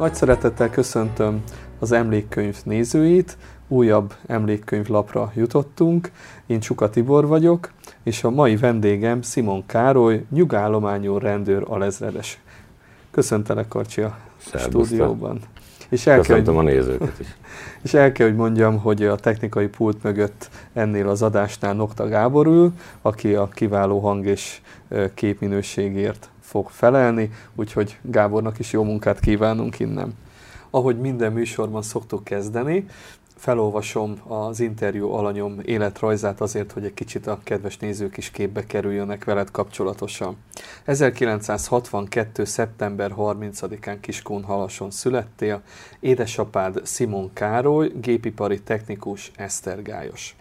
Nagy szeretettel köszöntöm az Emlékkönyv nézőit, újabb emlékkönyvlapra jutottunk. Én Csuka Tibor vagyok, és a mai vendégem Szimon Károly, nyugállományon rendőr alezredes. Köszöntelek, Karcsi, a stúdióban. És köszöntöm a nézőket is. És el kell, hogy mondjam, hogy a technikai pult mögött ennél az adásnál Nogta Gábor ül, aki a kiváló hang és képminőségért fog felelni, úgyhogy Gábornak is jó munkát kívánunk innen. Ahogy minden műsorban szoktuk kezdeni, felolvasom az interjú alanyom életrajzát azért, hogy egy kicsit a kedves nézők is képbe kerüljönek veled kapcsolatosan. 1962. szeptember 30-án Kiskunhalason születtél, édesapád Szimon Károly, gépipari technikus, esztergályos.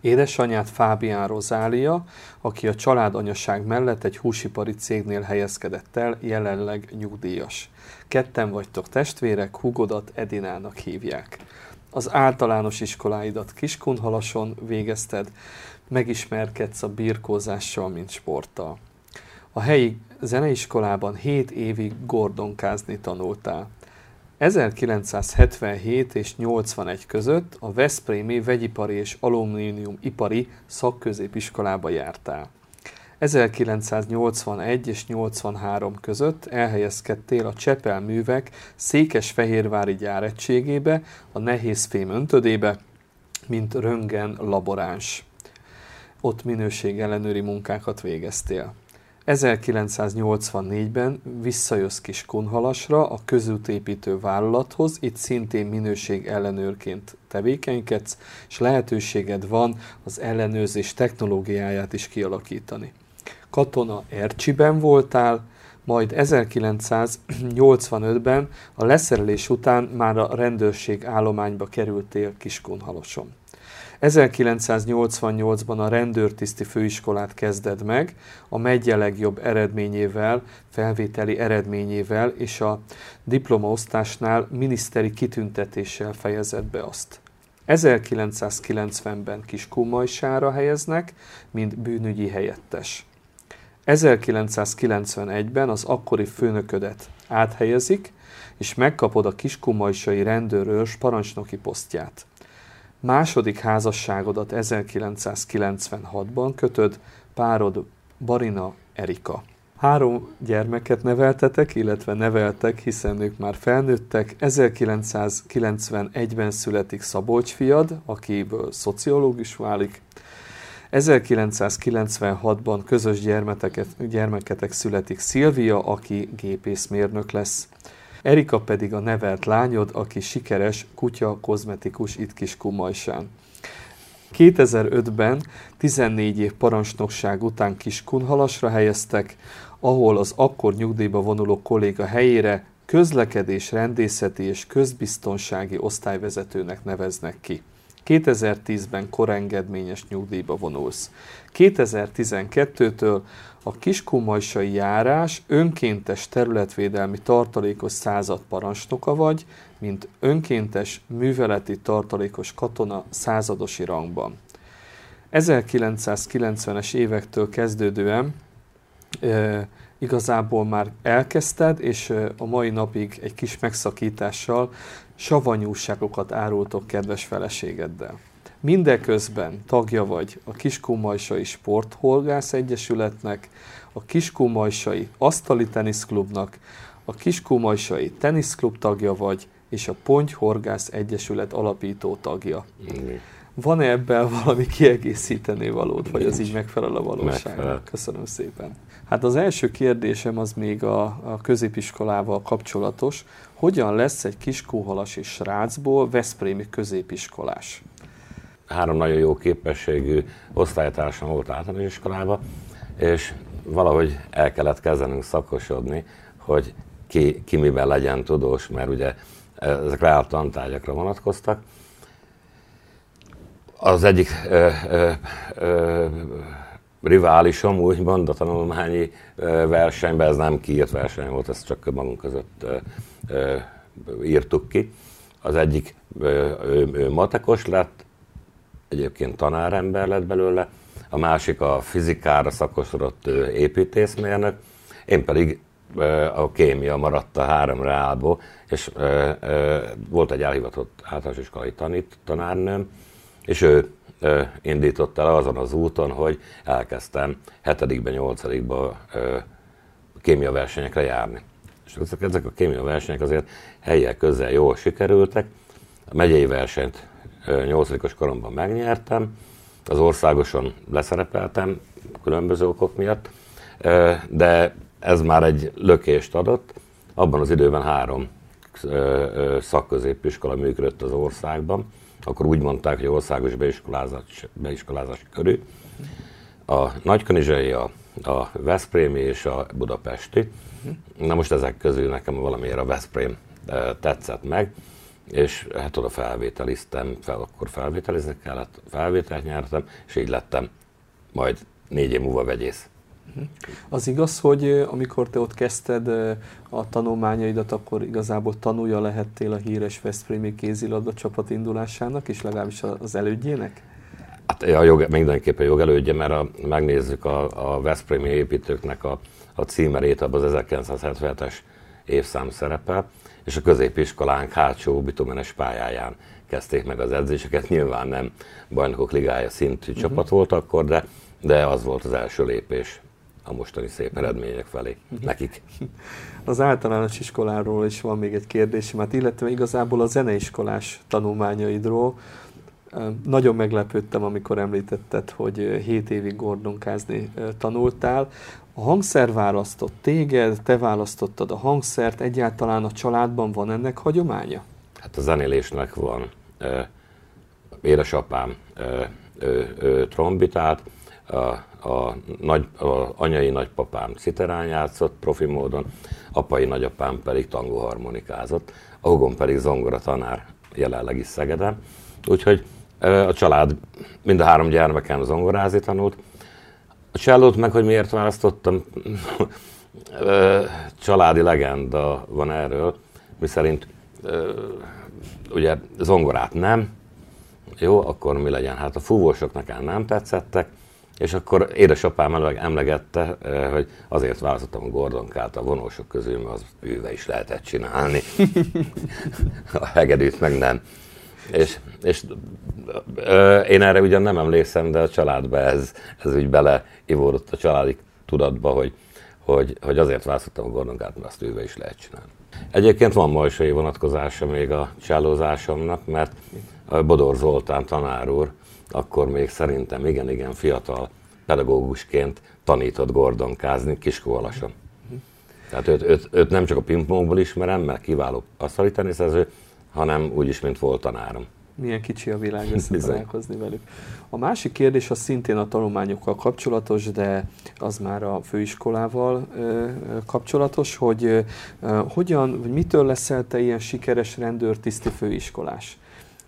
Édesanyád Fábián Rozália, aki a családanyaság mellett egy húsipari cégnél helyezkedett el, jelenleg nyugdíjas. Ketten vagytok testvérek, húgodat Edinának hívják. Az általános iskoláidat Kiskunhalason végezted, megismerkedsz a birkózással, mint sporttal. A helyi zeneiskolában 7 évig gordonkázni tanultál. 1977 és 81 között a Veszprémi Vegyipari és alumíniumipari szakközépiskolába jártál. 1981 és 83 között elhelyezkedtél a Csepel művek Székesfehérvári gyáregységébe, a Nehézfém öntödébe, mint röntgen laboráns. Ott minőségellenőri munkákat végeztél. 1984-ben visszajössz Kiskunhalasra, a közútépítő vállalathoz, itt szintén minőségellenőrként tevékenykedsz, és lehetőséged van az ellenőrzés technológiáját is kialakítani. Katona Ercsiben voltál, majd 1985-ben a leszerelés után már a rendőrség állományba kerültél Kiskunhalason. 1988-ban a rendőrtiszti főiskolát kezded meg, a megye legjobb eredményével, felvételi eredményével és a diplomaosztásnál miniszteri kitüntetéssel fejezed be azt. 1990-ben Kiskunmajsára helyeznek, mint bűnügyi helyettes. 1991-ben az akkori főnöködet áthelyezik, és megkapod a kiskunmajsai rendőrőrs parancsnoki posztját. Második házasságodat 1996-ban kötöd, párod Barina Erika. 3 gyermeket neveltetek, illetve neveltek, hiszen ők már felnőttek. 1991-ben születik Szabolcs fiad, akiből szociológus válik. 1996-ban közös gyermeketek születik, Szilvia, aki gépészmérnök lesz. Erika pedig a nevelt lányod, aki sikeres kutya kozmetikus itt Kiskunmajsán. 2005-ben 14 év parancsnokság után Kiskunhalasra helyeztek, ahol az akkor nyugdíjba vonuló kolléga helyére közlekedés, rendészeti és közbiztonsági osztályvezetőnek neveznek ki. 2010-ben korengedményes nyugdíjba vonulsz. 2012-től a Kiskunmajsai járás önkéntes területvédelmi tartalékos századparancsnoka vagy, mint önkéntes műveleti tartalékos katona századosi rangban. 1990-es évektől kezdődően igazából már elkezdted, és a mai napig egy kis megszakítással savanyúságokat árultok kedves feleségeddel. Mindeközben tagja vagy a Kiskunmajsai Sporthorgász Egyesületnek, a Kiskunmajsai Asztaliteniszklubnak, a Kiskunmajsai Teniszklub tagja vagy, és a Pontyhorgász Egyesület alapító tagja. Van-e ebben valami kiegészíteni valód, vagy az így megfelel a valóságnak? Köszönöm szépen. Hát az első kérdésem az még a középiskolával kapcsolatos. Hogyan lesz egy kiskunhalasi srácból veszprémi középiskolás? 3 nagyon jó képességű osztálytársam volt általános iskolába, és valahogy el kellett kezdenünk szakosodni, hogy ki miben legyen tudós, mert ugye ezek reál tantárgyakra vonatkoztak. Az egyik riválisom úgymond a tanulmányi versenyben, ez nem kiírt verseny volt, ezt csak magunk között írtuk ki. Az egyik ő matekos lett, egyébként tanárember lett belőle, a másik a fizikára szakosodott építészmérnök, én pedig a kémia maradt a három reálból, és volt egy elhivatott általános iskolai tanárnőm, és ő indított el azon az úton, hogy elkezdtem 7-ben, 8-ban kémia versenyekre járni. És ezek a kémia versenyek azért helyek közel jól sikerültek. A megyei versenyt 8-os koromban megnyertem, az országoson leszerepeltem különböző okok miatt, de ez már egy lökést adott. Abban az időben 3 szakközépiskola működött az országban, akkor úgy mondták, hogy országos beiskolázás körül. A nagykanizsai, a veszprémi és a budapesti. Na most ezek közül nekem valamiért a Veszprém tetszett meg, és hát oda felvételiztem, akkor felvételizni kellett, felvételt nyertem, és így lettem majd 4 év múlva vegyész. Az igaz, hogy amikor te ott kezdted a tanulmányaidat, akkor igazából tanulja lehettél a híres veszprémi kézilabda csapat indulásának, és legalábbis az elődjének? Hát mindenképpen jogelődje, mert megnézzük a veszprémi építőknek a címerét, abban az 1977-es évszám szerepel, és a középiskolánk hátsó bitumenes pályáján kezdték meg az edzéseket. Nyilván nem Bajnokok Ligája szintű csapat volt akkor, de az volt az első lépés a mostani szép eredmények felé nekik. Az általános iskoláról is van még egy kérdésem, hát illetve igazából a zeneiskolás tanulmányaidról. Nagyon meglepődtem, amikor említetted, hogy 7 évig gordonkázni tanultál. A hangszer választott téged, te választottad a hangszert, egyáltalán a családban van ennek hagyománya? Hát a zenélésnek van. Édesapám trombitált, a anyai nagypapám citerán játszott profi módon, apai nagyapám pedig tangóharmonikázott, a húgom pedig zongora tanár, jelenleg is Szegeden. Úgyhogy a család, mind a 3 gyermekem zongorázni tanult. A csellót meg, hogy miért választottam, családi legenda van erről, miszerint ugye zongorát nem, jó, akkor mi legyen? Hát a fúvósok nekem nem tetszettek, és akkor édesapám emlegette, hogy azért választottam a gordonkát a vonósok közül, mert az bűve is lehetett csinálni, a hegedűt meg nem. És én erre ugyan nem emlékszem, de a családba ez úgy beleivódott a családi tudatba, hogy azért választottam a gordonkát, mert azt bűve is lehet csinálni. Egyébként van majsai vonatkozása még a csellózásomnak, mert Bodor Zoltán tanár úr akkor még szerintem igen-igen fiatal pedagógusként tanított gordonkázni Kiskunhalason. Tehát őt nem csak a pingpongból ismerem, mert kiváló asztaliteniszező, hanem úgyis, mint volt tanárom. Milyen kicsi a világ összetalálkozni velük. A másik kérdés az szintén a tanulmányokkal kapcsolatos, de az már a főiskolával kapcsolatos, hogy hogyan, vagy mitől leszel te ilyen sikeres rendőrtiszti főiskolás?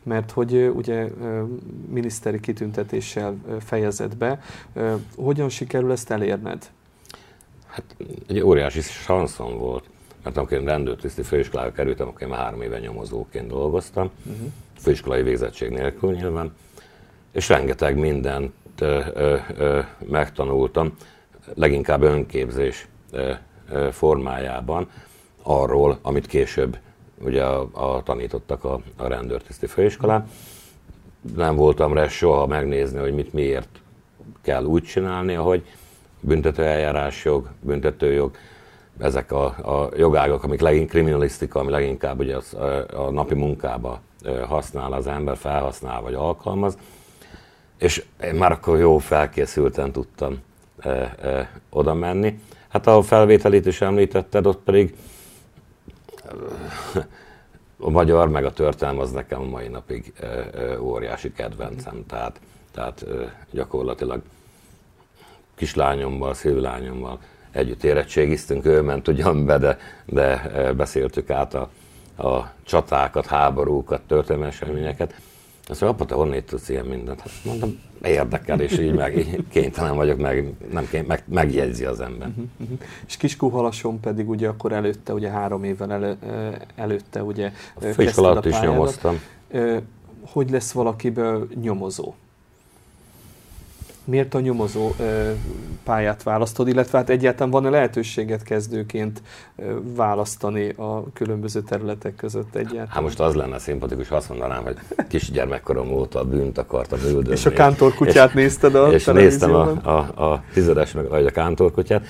Mert hogy ugye miniszteri kitüntetéssel fejezed be, hogyan sikerül ezt elérned? Hát egy óriási szanszom volt, mert amikor én rendőrtiszti főiskolára kerültem, akkor én már 3 éve nyomozóként dolgoztam, főiskolai végzettség nélkül nyilván, és rengeteg mindent megtanultam, leginkább önképzés formájában arról, amit később ugye tanítottak a rendőrtiszti főiskolán. Nem voltam rá soha megnézni, hogy mit miért kell úgy csinálni, ahogy büntetőeljárásjog, büntetőjog, ezek a jogágok, amik leginkább kriminalisztika, ami leginkább ugye a napi munkába használ az ember, felhasznál vagy alkalmaz. És én már akkor jó felkészülten tudtam oda menni. Hát a felvételit is említetted, ott pedig a magyar meg a történelem az nekem a mai napig óriási kedvencem, tehát gyakorlatilag kislányommal, Szilviányommal együtt érettségiztünk, ő ment ugyan be, de beszéltük át a csatákat, háborúkat, történelmi eseményeket. Azt mondja, apa, te honnét tudsz ilyen mindent? Hát mondom, érdekel, és így meg kénytelen vagyok, megjegyzi az ember. És Kiskunhalason pedig ugye akkor előtte, ugye 3 évvel előtte ugye a főiskolát is nyomoztam. Hogy lesz valakiből nyomozó? Miért a nyomozó pályát választod, illetve hát egyáltalán van-e lehetőséget kezdőként választani a különböző területek között egyáltalán? Hát most az lenne szimpatikus, ha azt mondanám, hogy kisgyermekkorom óta a bűnt akartam üldözni. És a kántorkutyát nézted a televízióban? És néztem a tizedes, vagy a kántorkutyát.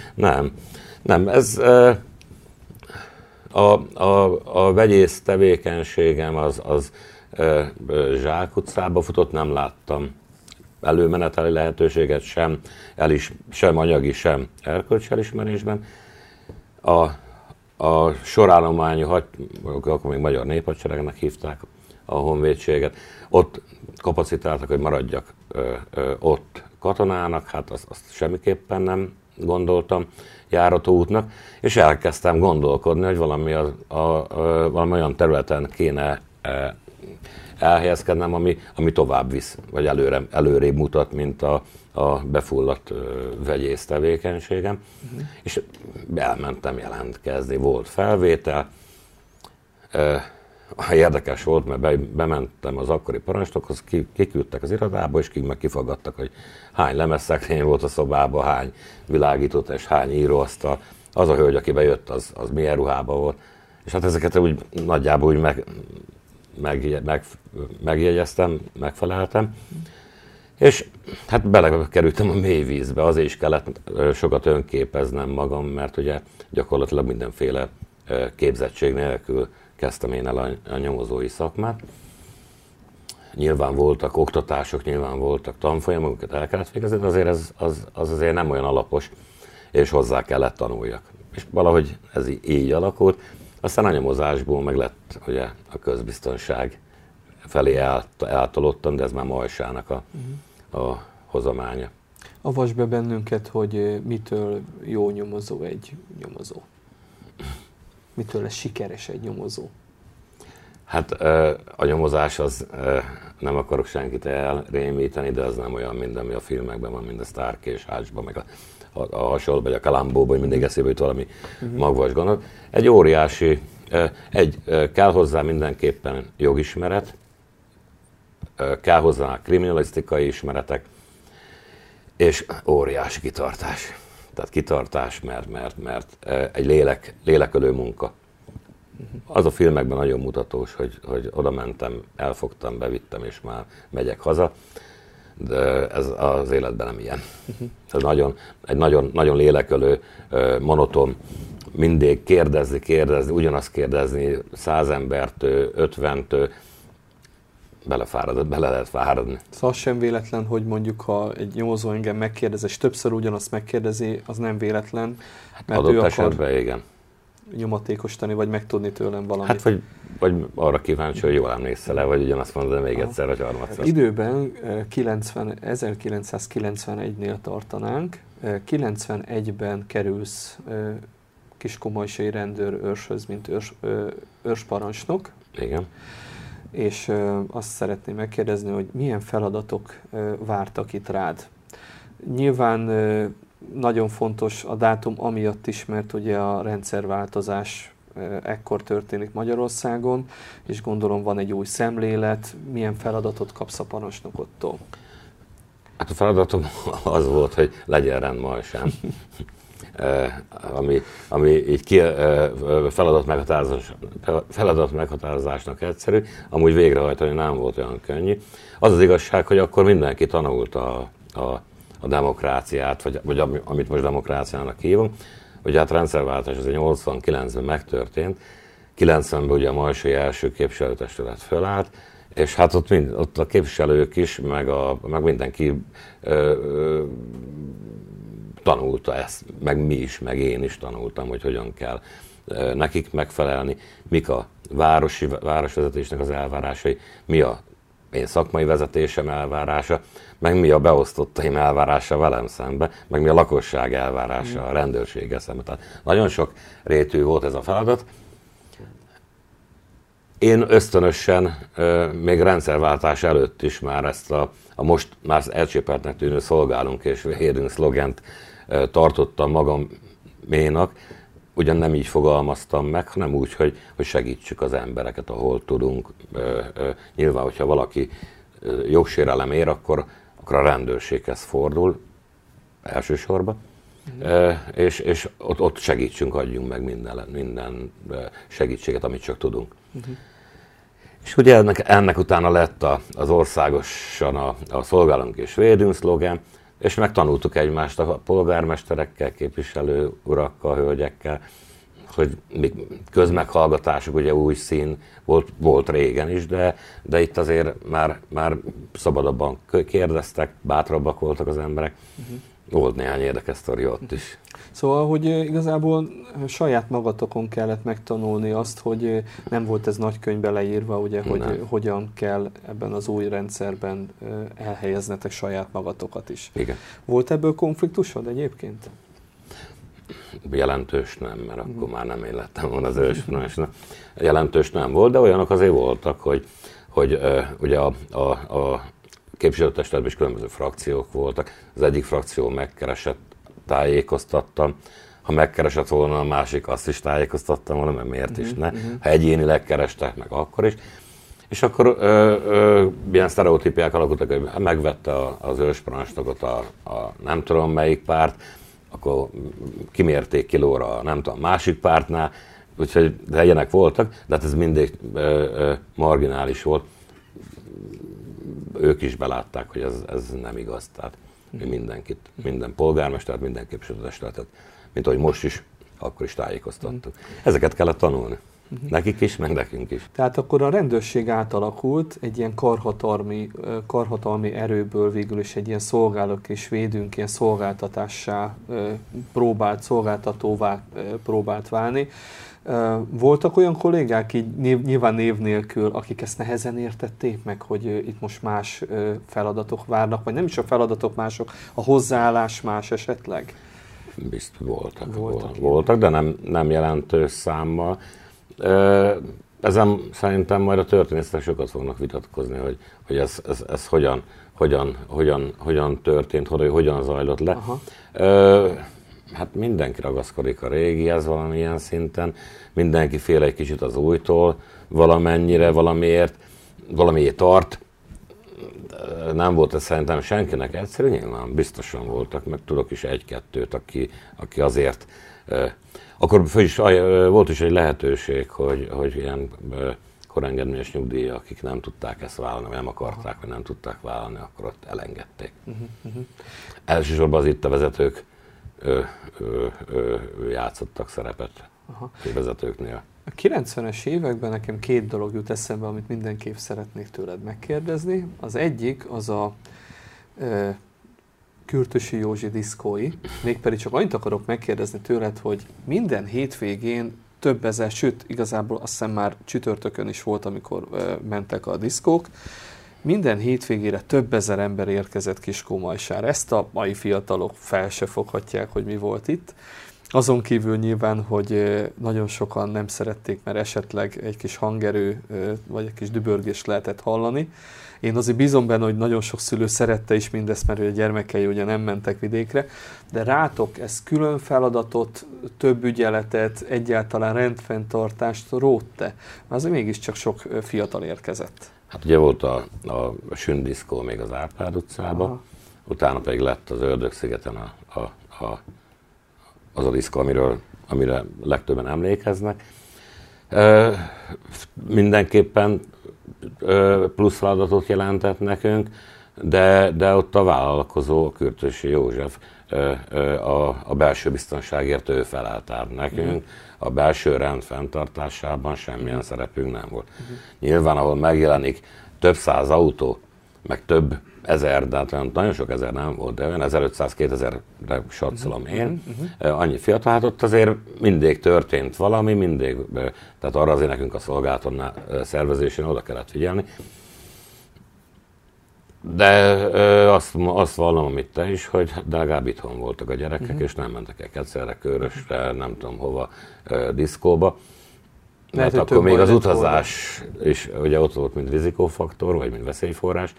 Nem, ez... A vegyész tevékenységem az zsákutcába futott, nem láttam előmeneteli lehetőséget sem anyagi, sem erkölcsi elismerésben. A sorállományi, akkor még Magyar Néphadseregnek hívták a honvédséget, ott kapacitáltak, hogy maradjak ott katonának, hát azt semmiképpen nem gondoltam járatóútnak, és elkezdtem gondolkodni, hogy valami olyan területen kéne elhelyezkednem, ami tovább visz, vagy előrébb mutat, mint a befulladt vegyész tevékenységem. És elmentem jelentkezni, volt felvétel, érdekes volt, mert bementem az akkori parancsnokhoz, kiküldtek az irodába, és meg kifogadtak, hogy hány lemezszekrény volt a szobában, hány világított és hány íróasztal. Az a hölgy, aki bejött, az milyen ruhában volt. És hát ezeket úgy nagyjából úgy megjegyeztem, megfeleltem. És hát belekerültem a mély vízbe, azért is kellett sokat önképeznem magam, mert ugye gyakorlatilag mindenféle képzettség nélkül kezdtem én el a nyomozói szakmát. Nyilván voltak oktatások, nyilván voltak tanfolyamok, amiket el kellett végezni, de azért az azért nem olyan alapos, és hozzá kellett tanuljak. És valahogy ez így alakult. Aztán a nyomozásból meg lett ugye a közbiztonság felé eltolottam, de ez már Majsának a hozománya. Avasd be bennünket, hogy mitől jó nyomozó egy nyomozó. Mitől lesz sikeres egy nyomozó? Hát a nyomozás az, nem akarok senkit elrémíteni, de az nem olyan, mint ami a filmekben van, mint a Sztárkés Ácsban, meg a hasonló, vagy a Kalambóban, hogy mindig eszébe jut valami magvas gondolat. Egy óriási, kell hozzá mindenképpen jogismeret, kell hozzá kriminalisztikai ismeretek, és óriási kitartás. Tehát kitartás, mert egy lélekölő munka. Az a filmekben nagyon mutatós, hogy oda mentem, elfogtam, bevittem, és már megyek haza. De ez az életben nem ilyen. Ez egy nagyon lélekölő, monoton, mindig kérdezni, ugyanazt kérdezni 100 embertől, 50-től, bele lehet fáradni. Szóval sem véletlen, hogy mondjuk, ha egy nyomozó engem megkérdez, és többször ugyanazt megkérdezi, az nem véletlen, mert adott ő esetben, igen, nyomatékosítani, vagy megtudni tőlem valamit. Hát vagy arra kíváncsi, hogy jól emlékszel-e, vagy ugyanazt mondod még egyszer, vagy harmadszor. Időben 1991-nél tartanánk, 91-ben kerülsz kiskunmajsai rendőrőrshöz, mint őrsparancsnok. Igen. És azt szeretném megkérdezni, hogy milyen feladatok vártak itt rád. Nyilván nagyon fontos a dátum amiatt is, mert ugye a rendszerváltozás ekkor történik Magyarországon, és gondolom van egy új szemlélet. Milyen feladatot kapsz a parancsnokottól? Hát a feladatom az volt, hogy legyen rend Majsán. Ami így feladatmeghatározásnak egyszerű, amúgy végrehajtani nem volt olyan könnyű. Az az igazság, hogy akkor mindenki tanult a demokráciát, vagy amit most demokráciának hívunk. Ugye hát rendszerváltás az 89-ben megtörtént, 90-ben ugye a Majsai első képviselőtestület fölállt, és hát ott a képviselők is, meg mindenki tanulta ezt, meg mi is, meg én is tanultam, hogy hogyan kell nekik megfelelni, mik a városvezetésnek az elvárásai, mi a én szakmai vezetésem elvárása, meg mi a beosztottaim elvárása velem szembe, meg mi a lakosság elvárása a rendőrséggel szembe. Tehát nagyon sok rétű volt ez a feladat. Én ösztönösen még rendszerváltás előtt is már ezt a most már elcsépeltnek tűnő szolgálunk és védünk szlogent tartottam magaménak, ugyan nem így fogalmaztam meg, hanem úgy, hogy segítsük az embereket, ahol tudunk. Nyilván, hogyha valaki jogsérelem ér, akkor a rendőrséghez fordul elsősorban. és ott segítsünk, adjunk meg minden segítséget, amit csak tudunk. És ugye ennek utána lett az országosan a szolgálunk és védünk szlogán, és megtanultuk egymást a polgármesterekkel, képviselő urakkal, hölgyekkel, hogy közmeghallgatások, ugye új szín volt régen is, de itt azért már szabadabban kérdeztek, bátrabbak voltak az emberek. Volt néhány érdekes sztori ott is. Szóval, hogy igazából saját magatokon kellett megtanulni azt, hogy nem volt ez nagykönyvbe leírva, ugye, hogy hogyan kell ebben az új rendszerben elhelyeznetek saját magatokat is. Igen. Volt ebből konfliktusod egyébként? Jelentős nem, mert akkor már nem én lettem volna az ősfőnösnek. Jelentős nem volt, de olyanok azért voltak, hogy ugye a képviselőtestületben is különböző frakciók voltak. Az egyik frakció megkeresett, tájékoztattam. Ha megkeresett volna, a másik azt is tájékoztattam volna, mert miért is ne. Ha egyénileg kerestek, meg akkor is. És akkor ilyen sztereotípiák alakultak, hogy megvette az ősparancsnokot a nem tudom melyik párt, akkor kimérték kilóra másik pártnál, úgyhogy ilyenek voltak, de hát ez mindig marginális volt. Ők is belátták, hogy ez nem igaz, tehát mindenkit, minden polgármestert, minden képviselőtestületet, mint ahogy most is, akkor is tájékoztattuk. Ezeket kellett tanulni. Nekik is, meg nekünk is. Tehát akkor a rendőrség átalakult, egy ilyen karhatalmi erőből végül is egy ilyen szolgálok és védünk, ilyen szolgáltatássá szolgáltatóvá próbált válni. Voltak olyan kollégák, így nyilván név nélkül, akik ezt nehezen értették meg, hogy itt most más feladatok várnak, vagy nem is a feladatok mások, a hozzáállás más esetleg? Biztos voltak, de nem jelentős számmal. Ezen szerintem majd a történészek sokat fognak vitatkozni, hogy ez hogyan történt, hogyan zajlott le. Hát mindenki ragaszkodik a régihez valamilyen szinten, mindenki fél egy kicsit az újtól, valamennyire, valamiért tart. Nem volt ez szerintem senkinek egyszerű, nyilván biztosan voltak, meg tudok is egy-kettőt, aki azért... Akkor volt is egy lehetőség, hogy ilyen korengedményes nyugdíja, akik nem tudták ezt vállalni, vagy nem akarták, vagy nem tudták vállalni, akkor ott elengedték. Elsősorban az itt a vezetők játszottak szerepet a vezetőknél. A 90-es években nekem két dolog jut eszembe, amit mindenképp szeretnék tőled megkérdezni. Az egyik az a... Kürtösi Józsi diszkói, mégpedig csak annyit akarok megkérdezni tőled, hogy minden hétvégén több ezer, sőt, igazából azt hiszem már csütörtökön is volt, amikor mentek a diszkók, minden hétvégére több ezer ember érkezett Kiskunmajsára. Ezt a mai fiatalok fel se foghatják, hogy mi volt itt. Azon kívül nyilván, hogy nagyon sokan nem szerették, mert esetleg egy kis hangerő vagy egy kis dübörgés lehetett hallani. Én azért bízom benne, hogy nagyon sok szülő szerette is mindezt, mert a gyermekei ugye nem mentek vidékre, de rátok ez külön feladatot, több ügyeletet, egyáltalán rendfenntartást rótt-e? Mert azért mégiscsak sok fiatal érkezett. Hát ugye volt a sündiszkó még az Árpád utcában, utána pedig lett az Ördög-szigeten az a diszkó, amire legtöbben emlékeznek. Mindenképpen plusz feladatot jelentett nekünk, de ott a vállalkozó, Kürtösi József, a belső biztonságért ő felállt nekünk, a belső rend fenntartásában semmilyen szerepünk nem volt. Nyilván, ahol megjelenik több száz autó, meg több ezer, de hát nagyon sok ezer nem volt, de olyan 1500-2000-re satszolom én, annyi fiatal, hát ott azért mindig történt valami, tehát arra azért nekünk a szolgálaton szervezésén oda kellett figyelni. De azt vallom, amit te is, hogy de legalább itthon voltak a gyerekek, és nem mentek el egyszerre körösre, nem tudom hova, diszkóba. Mert hát akkor még az utazás is ugye ott volt, mint rizikófaktor, vagy mint veszélyforrás.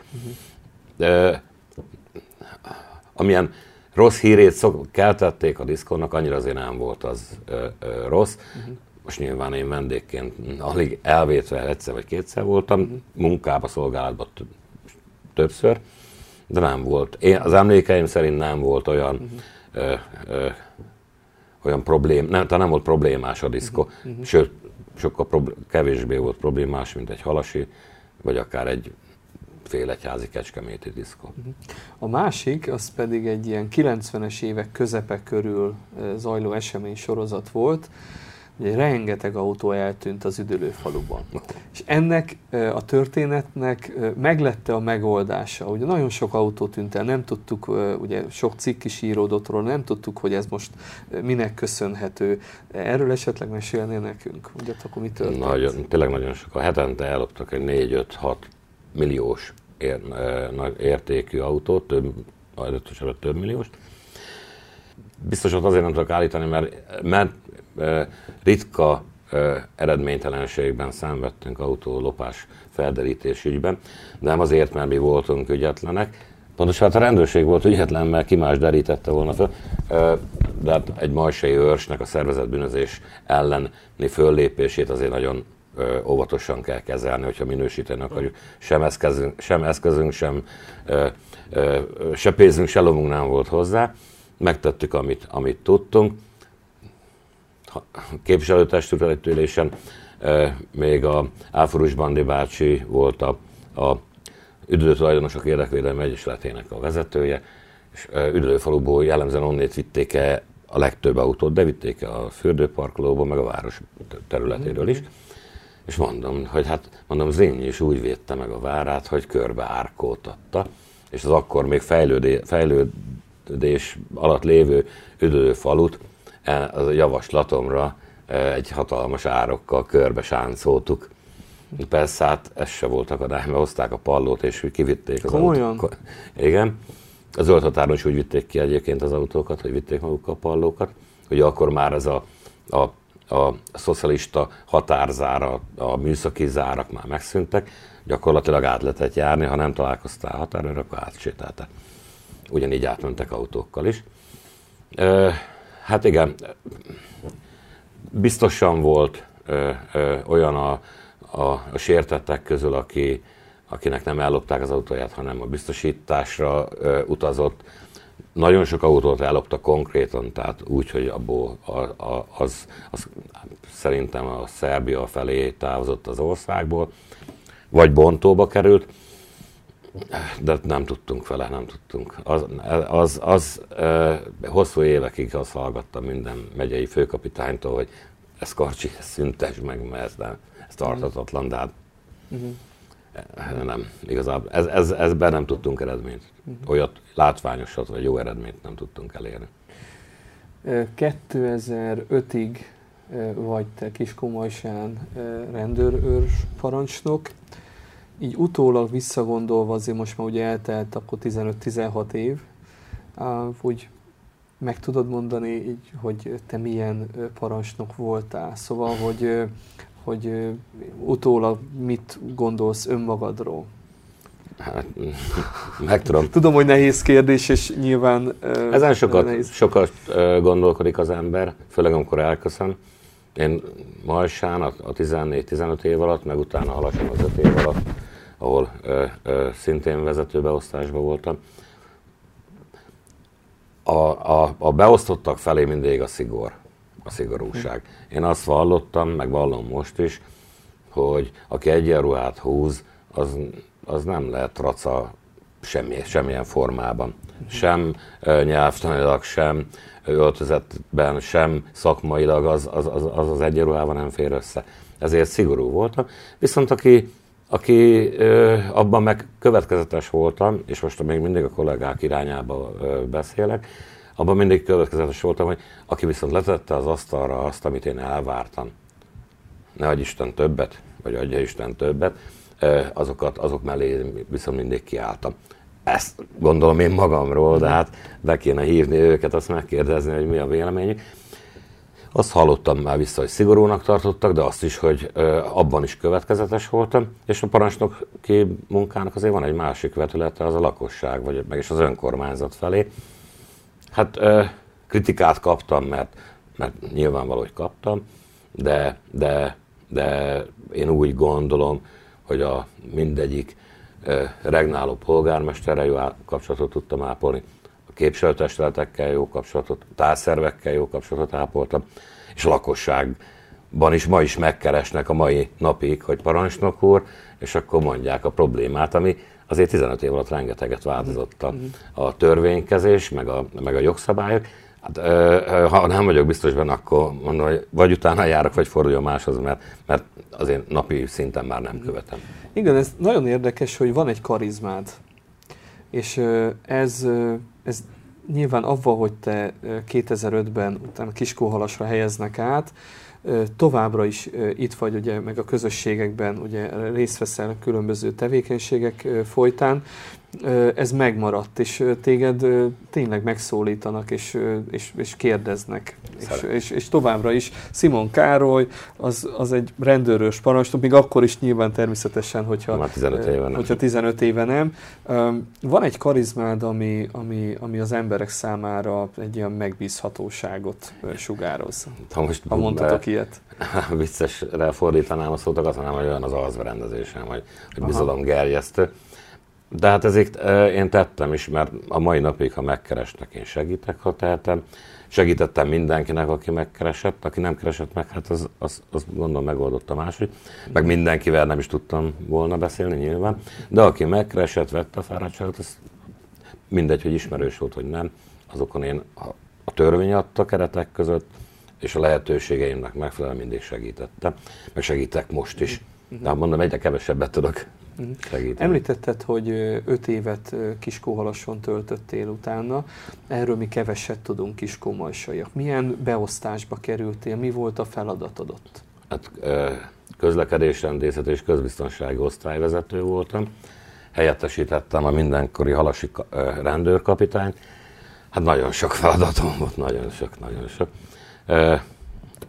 Amilyen rossz hírét keltették a diszkónak, annyira azért nem volt az rossz. Most nyilván én vendégként alig elvétve egyszer vagy kétszer voltam, munkába, szolgálatban többször, de nem volt. Az emlékeim szerint nem volt olyan olyan problém, nem volt problémás a diszkó, sőt, sokkal kevésbé volt problémás, mint egy halasi, vagy akár egy félegyházi kecskeméti diszkó. A másik, az pedig egy ilyen 90-es évek közepe körül zajló esemény sorozat volt, hogy rengeteg autó eltűnt az üdülőfaluban. És ennek a történetnek meglette a megoldása. Ugye nagyon sok autó tűnt el, nem tudtuk, ugye sok cikk is íródott róla, nem tudtuk, hogy ez most minek köszönhető. Erről esetleg mesélnél nekünk? Ugye akkor mi történt? Tényleg nagyon sok. A hetente elloptak egy 4-5-6 milliós értékű autót, több millióst. Biztos ott azért nem tudok állítani, mert ritka eredménytelenségben szenvedtünk autólopás felderítés ügyben, de nem azért, mert mi voltunk ügyetlenek. Pontosan hát a rendőrség volt ügyetlen, mert ki más derítette volna föl, de hát egy majsai őrsnek a szervezett bűnözés elleni föllépését azért nagyon óvatosan kell kezelni, hogyha minősíteni akarjuk. Sem eszközünk, sem pénzünk, se lovunk nem volt hozzá. Megtettük, amit tudtunk. Képviselőtestületi ülésen még a Áforus Bandi bácsi volt a Üdülőtulajdonosok Érdekvédelmi Egyesületének a vezetője, és Üdülőfaluból jellemzően onnét vitték el a legtöbb autót, de vitték el a fürdőparkolóból, meg a város területéről is. És mondom, hogy Zényi is úgy védte meg a várát, hogy körbe árkótatta, és az akkor még fejlődés alatt lévő Üdülőfalut a javaslatomra egy hatalmas árokkal körbe sáncoltuk. Persze hát ez se volt akadály, mert hozták a pallót és kivitték az autókat. Igen. A zöld határon is úgy vitték ki egyébként az autókat, hogy vitték magukkal a pallókat. Ugye akkor már ez a szocialista határzára, a műszaki zárak már megszűntek. Gyakorlatilag át lehetett járni, ha nem találkoztál határon, akkor átsétáltál. Ugyanígy átmentek autókkal is. Hát igen, biztosan volt olyan a sértettek közül, akinek nem ellopták az autóját, hanem a biztosításra utazott. Nagyon sok autót elloptak konkrétan, tehát úgy, hogy abból szerintem a Szerbia felé távozott az országból, vagy bontóba került, de nem tudtunk vele, nem tudtunk. Hosszú évekig azt hallgattam minden megyei főkapitánytól, hogy ez Karcsi, ezt szüntesd meg, mert ez tarthatatlan, de hát nem, igazából ezben nem tudtunk eredményt. Olyat látványosat, vagy jó eredményt nem tudtunk elérni. 2005-ig vagy te Kiskunmajsán rendőrőrs parancsnok. Így utólag visszagondolva, azért most már ugye eltelt akkor 15-16 év, úgy meg tudod mondani, így, hogy te milyen parancsnok voltál? Szóval, hogy utólag mit gondolsz önmagadról? Hát, meg tudom. Tudom, hogy nehéz kérdés, és nyilván ezen sokat gondolkodik az ember, főleg amikor elköszön. Én Majsán a 14-15 év alatt, meg utána Halason az 5 év alatt, ahol szintén vezetőbeosztásban voltam. A beosztottak felé mindig a szigorúság. Én azt vallottam, meg vallom most is, hogy aki egyenruhát húz, az nem lehet traca semmilyen formában. Sem nyelvtanilag, sem öltözetben, sem szakmailag az egyenruhával nem fér össze. Ezért szigorú voltam. Viszont aki abban meg következetes voltam, és most még mindig a kollégák irányába beszélek, abban mindig következetes voltam, hogy aki viszont letette az asztalra azt, amit én elvártam, ne adj Isten többet, vagy adja Isten többet, azok mellé viszont mindig kiálltam. Ezt gondolom én magamról, de hát be kéne hívni őket, azt megkérdezni, hogy mi a véleményük. Azt hallottam már vissza, hogy szigorúnak tartottak, de azt is, hogy abban is következetes voltam, és a parancsnoki munkának azért van egy másik vetülete, az a lakosság, vagy meg is az önkormányzat felé. Hát kritikát kaptam, mert nyilvánvaló, hogy kaptam, de én úgy gondolom, hogy a mindegyik regnáló polgármesterrel jó kapcsolatot tudtam ápolni, a képviselőtestületekkel jó kapcsolatot, társzervekkel jó kapcsolatot ápoltam, és lakosságban is ma is megkeresnek a mai napig, hogy parancsnok úr, és akkor mondják a problémát, ami azért 15 év alatt rengeteget változott a törvénykezés, meg a jogszabályok. Hát, ha nem vagyok biztos benne, akkor mondom, hogy vagy utána járok, vagy forduljon máshoz, mert azért napi szinten már nem követem. Igen, ez nagyon érdekes, hogy van egy karizmád, és ez nyilván avval, hogy te 2005-ben utána Kiskunhalasra helyeznek át, továbbra is itt vagy, ugye, meg a közösségekben ugye, részt veszel különböző tevékenységek folytán. Ez megmaradt, és téged tényleg megszólítanak, és kérdeznek. És továbbra is Szimon Károly, az egy rendőrös parancsnok, még akkor is nyilván természetesen, hogyha 15 éve nem. Van egy karizmád, ami az emberek számára egy ilyen megbízhatóságot sugároz. Ha mondhatok ilyet. Viccesre fordítanám a szót, azt mondanám, hogy olyan az alzberendezésem, hogy bizalomgerjesztő. De hát ezért én tettem is, mert a mai napig, ha megkeresnek, én segítek, ha tehetem. Segítettem mindenkinek, aki megkeresett, aki nem keresett meg, hát az gondolom megoldotta máshogy. Meg mindenkivel nem is tudtam volna beszélni nyilván, de aki megkeresett, vette a fáradtságot, az mindegy, hogy ismerős volt, hogy nem. Azokon én a törvény adta keretek között, és a lehetőségeimnek megfelelően mindig segítettem, meg segítek most is. De mondom, egyre kevesebbet tudok. Segíteni. Említetted, hogy 5 évet Kiskunhalason töltöttél utána. Erről mi keveset tudunk kiskunmajsaiak. Milyen beosztásba kerültél? Mi volt a feladatod ott? Hát, közlekedésrendészet és közbiztonsági osztályvezető voltam. Helyettesítettem a mindenkori halasi rendőrkapitányt. Hát nagyon sok feladatom volt, nagyon sok.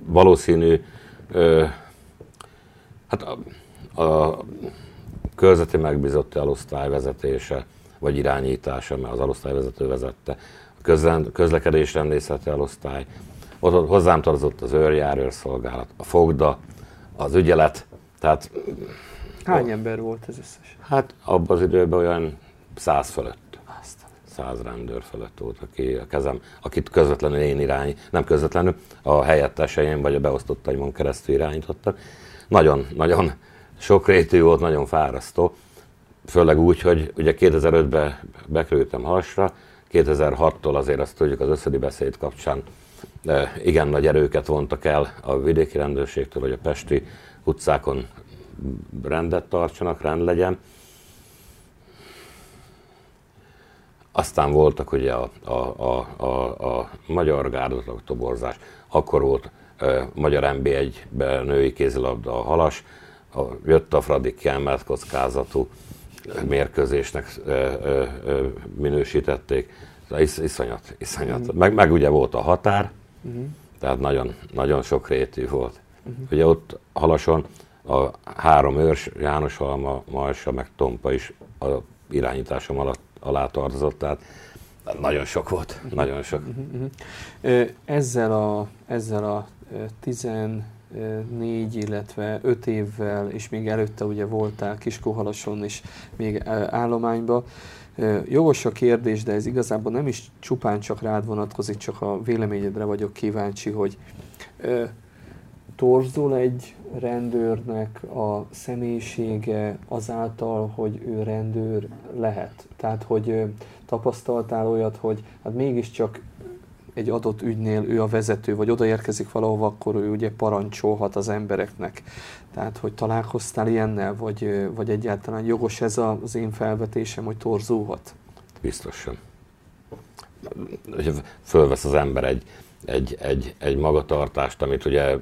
Valószínű, hát a körzeti megbízott elosztály vezetése, vagy irányítása, mert az elosztályvezető vezette, a közlekedésrendészeti elosztály, ott hozzám tartozott az őrjárőrszolgálat, a fogda, az ügyelet, tehát... Hány ember volt ez összesen? Hát abban az időben olyan 100 fölött. 100 rendőr fölött volt, aki a kezem, akit közvetlenül én nem közvetlenül, a helyetteseim vagy a beosztottaimon keresztül irányítottak. Nagyon sokrétű volt, nagyon fárasztó, főleg úgy, hogy ugye 2005-ben bekerültem Halasra, 2006-tól azért azt tudjuk az összödi beszéd kapcsán igen nagy erőket vontak el a vidéki rendőrségtől, hogy a pesti utcákon rendet tartsanak, rend legyen. Aztán voltak ugye a magyar gárdatlag toborzás, akkor volt magyar NB1-ben női kézilabda a Halas, jött a Fradi kiemelt kockázatú mérkőzésnek minősítették. Iszonyat. Meg ugye volt a határ, tehát nagyon sokrétű volt. Ugye ott Halason a 3 őrs, Jánoshalma, Majsa, meg Tompa is a irányításom alá tartozott, tehát nagyon sok volt, nagyon sok. Ezzel a 14, illetve 5 évvel, és még előtte ugye voltál Kiskunhalason is még állományba. Jogos a kérdés, de ez igazából nem is csupán csak rád vonatkozik, csak a véleményedre vagyok kíváncsi, hogy torzul egy rendőrnek a személyisége azáltal, hogy ő rendőr lehet? Tehát, hogy tapasztaltál olyat, hogy hát mégiscsak egy adott ügynél ő a vezető, vagy odaérkezik valahova, akkor ő ugye parancsolhat az embereknek. Tehát, hogy találkoztál ilyennel, vagy egyáltalán jogos ez az én felvetésem, hogy torzulhat? Biztosan. Fölvesz az ember egy magatartást, amit ugye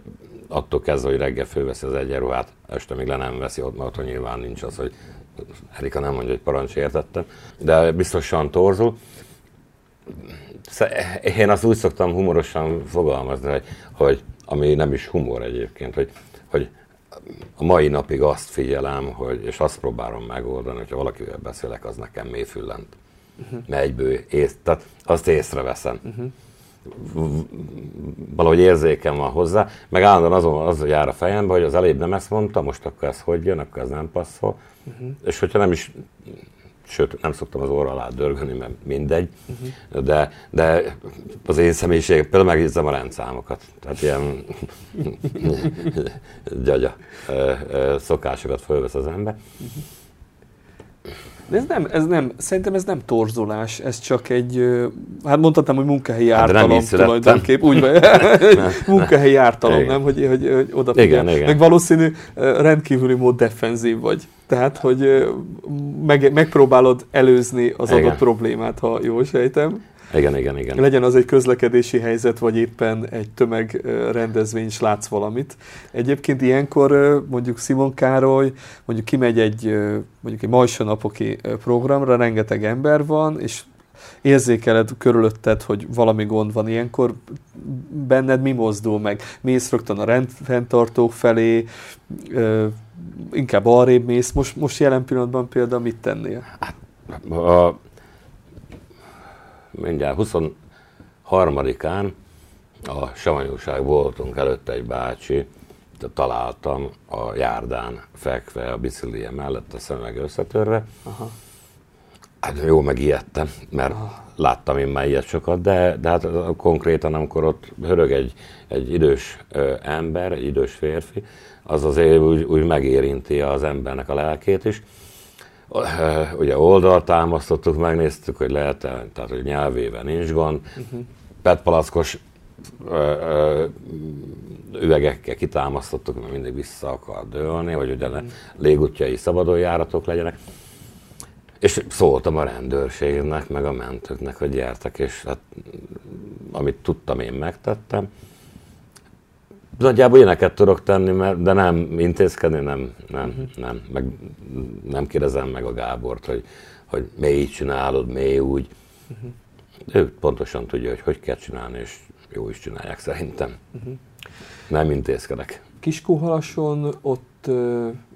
attól kezdve, hogy reggel fölveszi az egyenruhát, este még le nem veszi, ott nyilván nincs az, hogy Erika nem mondja, hogy parancs értettem, de biztosan torzul. Én azt úgy szoktam humorosan fogalmazni, hogy ami nem is humor egyébként, hogy a mai napig azt figyelem, és azt próbálom megoldani, hogyha valakivel beszélek, az nekem mélyfüllent. Mert egyből tehát azt észreveszem. Valahogy érzékem van hozzá, meg állandóan az jár a fejembe, hogy az elébb nem ezt mondta, most akkor ez hogy jön, akkor ez nem passzol. És hogyha nem is sőt nem szoktam az orra alá dörgölni, mert mindegy, de az én személyiségem, például megjegyzem a rendszámokat, tehát ilyen gyagya szokásokat fölvesz az ember. De szerintem ez nem torzolás, ez csak egy, hát mondhatnám, hogy munkahelyi ártalom tulajdonképp. Úgy van, munkahelyi ártalom, nem, hogy odafigyel. Meg valószínű rendkívüli mód defenzív vagy. Tehát, hogy megpróbálod előzni az adott problémát, ha jól sejtem. Igen. Legyen az egy közlekedési helyzet, vagy éppen egy tömegrendezvény, is látsz valamit. Egyébként ilyenkor mondjuk Szimon Károly mondjuk kimegy egy majsanapoki programra, rengeteg ember van, és érzékeled körülötted, hogy valami gond van ilyenkor, benned mi mozdul meg? Mész rögtön a rendfenntartók felé, inkább arrébb mész. Most jelen pillanatban például mit tennél? Mindjárt 23-án a savanyúság voltunk előtt egy bácsi, találtam a járdán fekve a biciklije mellett, a szemeg összetörve. Aha. Hát jó, megijedtem, mert láttam én már ilyet sokat, de hát konkrétan, amikor ott hörög egy idős ember, egy idős férfi, az azért úgy megérinti az embernek a lelkét is. Ugye oldalt támasztottuk, megnéztük, hogy lehet, tehát hogy nyelvében nincs gond. PET-palackos üvegekkel kitámasztottuk, mert mindig vissza akar dőlni, hogy ugye légútjai szabadon járatok legyenek. És szóltam a rendőrségnek, meg a mentőknek, hogy gyertek, és hát amit tudtam, én megtettem. Nagyjából ilyeneket tudok tenni, de nem intézkedni, nem. Meg nem kérdezem meg a Gábort, hogy mi így csinálod, mi úgy. Ő pontosan tudja, hogy kell csinálni, és jó is csinálják szerintem. Nem intézkedek. Kiskunhalason ott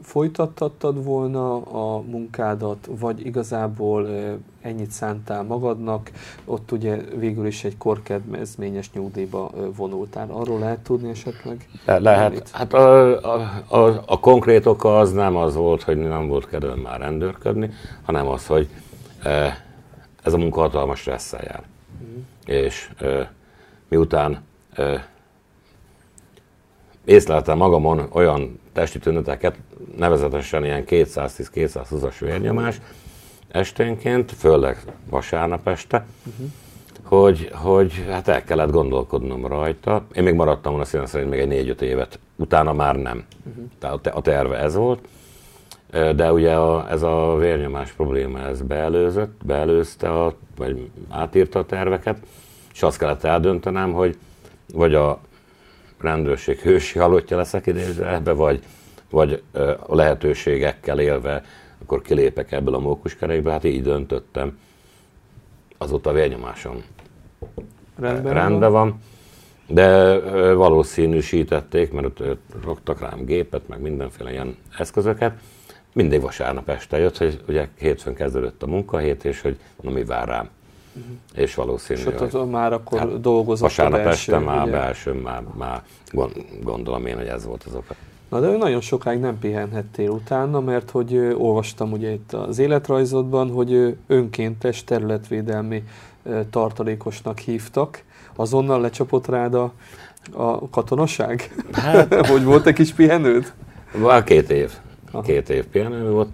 folytathattad volna a munkádat, vagy igazából ennyit szántál magadnak, ott ugye végül is egy korkedvezményes nyugdíjba vonultál. Arról lehet tudni esetleg? Lehet. Hát a konkrét oka az nem az volt, hogy nem volt kedvem már rendőrködni, hanem az, hogy ez a munka hatalmas stresszel jár. És miután észleltem magamon olyan testi tüneteket, nevezetesen ilyen 210-220-as vérnyomás esténként, főleg vasárnap este, hogy hát el kellett gondolkodnom rajta. Én még maradtam volna színen szerint még egy 4-5 évet, utána már nem. Tehát a terve ez volt, de ugye ez a vérnyomás probléma, ez beelőzte, vagy átírta a terveket, és azt kellett eldöntenem, hogy vagy a rendőrség hősi halottja leszek idézve ebbe, vagy a lehetőségekkel élve, akkor kilépek ebből a mókuskerékből. Hát így döntöttem. Azóta a vérnyomásom rendben van, de valószínűsítették, mert ott raktak rám gépet, meg mindenféle ilyen eszközöket. Mindig vasárnap este jött, hogy ugye hétfőn kezdődött a munkahét, és hogy na, mi vár rám. És valószínű, hogy már akkor hát dolgozott vasárnap a belső, este már ugye? Belső, már gondolom én, hogy ez volt az oka. Na de nagyon sokáig nem pihenhettél utána, mert hogy olvastam ugye itt az életrajzodban, hogy önkéntes területvédelmi tartalékosnak hívtak. Azonnal lecsapott rád a katonaság? Hát, hogy volt egy kis pihenőd? Két év pihenő volt.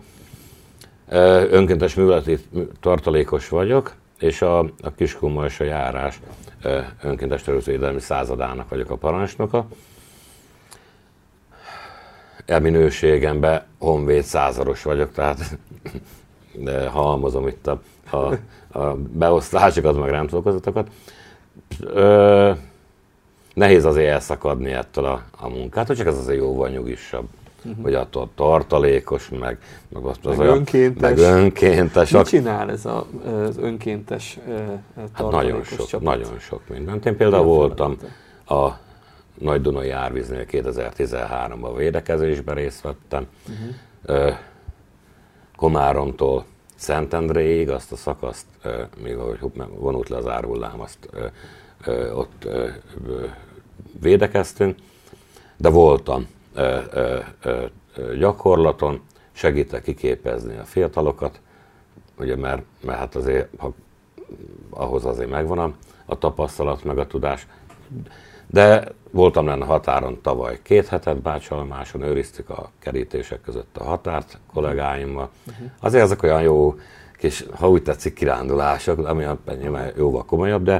Önkéntes műveleti tartalékos vagyok, és a Kiskunmajsai járás önkéntes területvédelmi századának vagyok a parancsnoka. Minőségemben honvéd százados vagyok, tehát halmozom itt a beosztásokat, meg rendfokozatokat. Nehéz azért elszakadni ettől a munkától, csak ez azért jóval nyugisabb. Hogy attól tartalékos, meg azt az olyan, önkéntes. Mit csinál ez az önkéntes tartalékos? Hát nagyon sok mindent. Én például voltam a Nagy-Dunai Árvíznél 2013-ban védekezésben részt vettem. Komáromtól Szentendréig, azt a szakaszt, míg ahogy vonult le az árhullám, azt ott védekeztünk, de voltam gyakorlaton, segítek kiképezni a fiatalokat, ugye, mert hát azért, ahhoz azért megvan a tapasztalat, meg a tudás. De voltam lenne határon tavaly 2 hetet, Bács-Almáson őriztük a kerítések között a határt kollégáimmal. Azért ezek olyan jó kis, ha úgy tetszik, kirándulások, ami nyilván jóval komolyabb,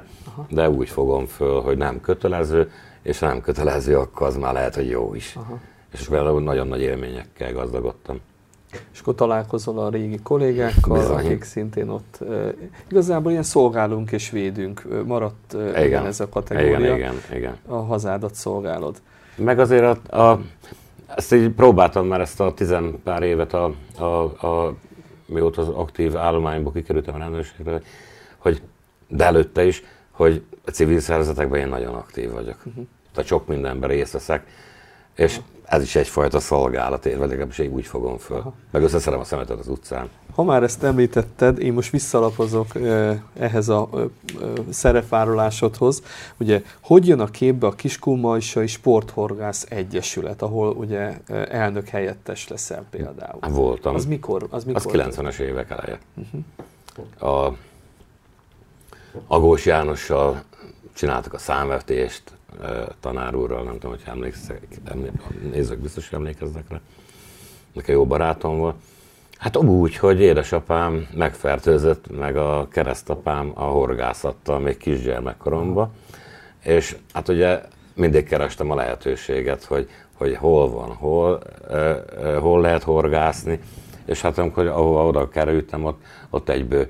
de úgy fogom föl, hogy nem kötelező, és ha nem kötelező, akkor az már lehet, hogy jó is. Aha. És például nagyon nagy élményekkel gazdagodtam. És akkor találkozol a régi kollégákkal, bizony, akik szintén ott... Igazából ilyen szolgálunk és védünk. Maradt igen, ez a kategória. Igen. A hazádat szolgálod. Meg azért ezt így próbáltam már ezt a 10 pár évet, mióta az aktív állományból kikerültem a rendőrségre, hogy de előtte is, hogy a civil szervezetekben én nagyon aktív vagyok. Tehát sok mindenben részt veszek. És ez is egyfajta szolgálat, én legalábbis úgy fogom föl. Aha. Meg összeszerem a szemetet az utcán. Ha már ezt említetted, én most visszalapozok ehhez a szerepvállalásodhoz. Ugye, hogy jön a képbe a Kiskunmajsai Sporthorgász Egyesület, ahol ugye elnök helyettes leszel például? Voltam. Az mikor? Az 90-es évek eleje. A Agós Jánossal csináltak a számvetést, tanár úrral, nem tudom, hogy nézők biztos emlékeznek rá. Nekem jó barátom volt. Hát úgy, hogy édesapám megfertőzött, meg a keresztapám a horgászattal még kisgyermekkoromban, és hát ugye mindig kerestem a lehetőséget, hogy hol lehet horgászni, és hát amikor ahova oda kerültem, ott egyből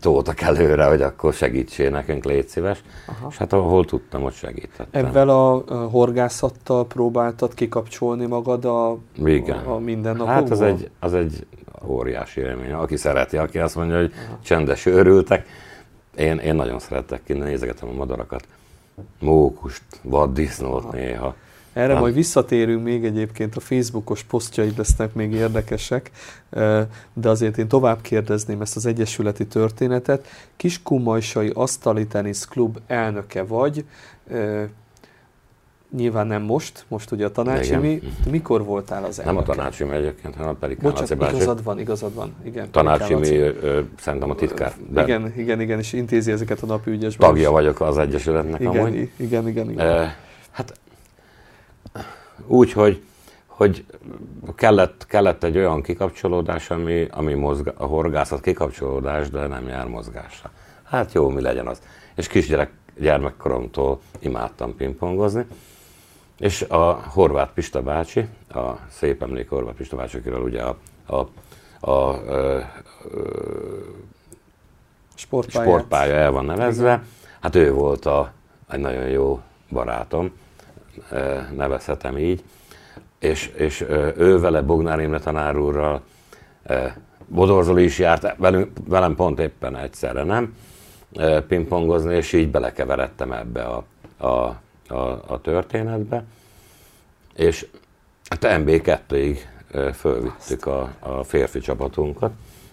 toltak előre, hogy akkor segítsél nekünk, légy szíves. Aha. És hát ahol tudtam, ott segítettem. Ebben a horgászattal próbáltad kikapcsolni magad a mindennapokból? Hát az egy óriási élmény. Aki szereti, aki azt mondja, hogy aha, csendes őrültek. Én nagyon szeretek ki, nézegetem a madarakat. Mókust, vaddisznót, aha, néha. Erre majd visszatérünk még egyébként, a Facebookos posztjaid lesznek még érdekesek, de azért én tovább kérdezném ezt az egyesületi történetet. Kiskunmajsai asztaliteniszklub elnöke vagy, nyilván nem most ugye a tanácsimi, mikor voltál az elnöke? Nem a tanácsimi egyébként, hanem a Perikán Laci bácsi. Igazad van, igen. Tanácsimi, szerintem a titkár. Igen, és intézi ezeket a napi ügyesben. Tagja vagyok az egyesületnek amúgy. Igen. Hát... Úgyhogy hogy kellett egy olyan kikapcsolódás, ami a horgászat kikapcsolódás, de nem jár mozgásra. Hát jó, mi legyen az. És gyermekkoromtól imádtam pingpongozni. És a Horváth Pista bácsi, a szép emlék Horváth Pista bácsi, akiről ugye sportpálya el van nevezve, igen. Hát ő volt egy nagyon jó barátom, nevezhetem így, és ő vele, Bognár Imre tanár úrral, Bodor Zoli is járt, velem pont éppen egyszerre nem pingpongozni, és így belekeveredtem ebbe a történetbe, és hát MB2-ig fölvittük a férfi csapatunkat,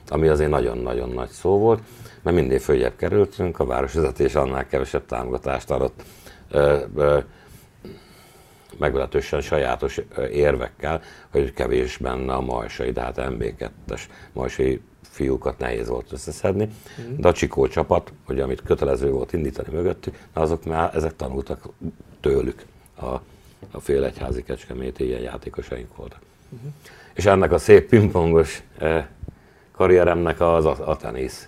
ami azért nagyon-nagyon nagy szó volt, mert mindig följebb kerültünk, a városvezetés annál kevesebb támogatást adott, meglehetősen sajátos érvekkel, hogy kevés benne a majsai, de hát MB2-es majsai fiúkat nehéz volt összeszedni. De a Csikó csapat, ugye, amit kötelező volt indítani mögöttük, azok már ezek tanultak tőlük, a Félegyházi Kecskeméti ilyen játékosaink voltak. És ennek a szép pingpongos karrieremnek a tenisz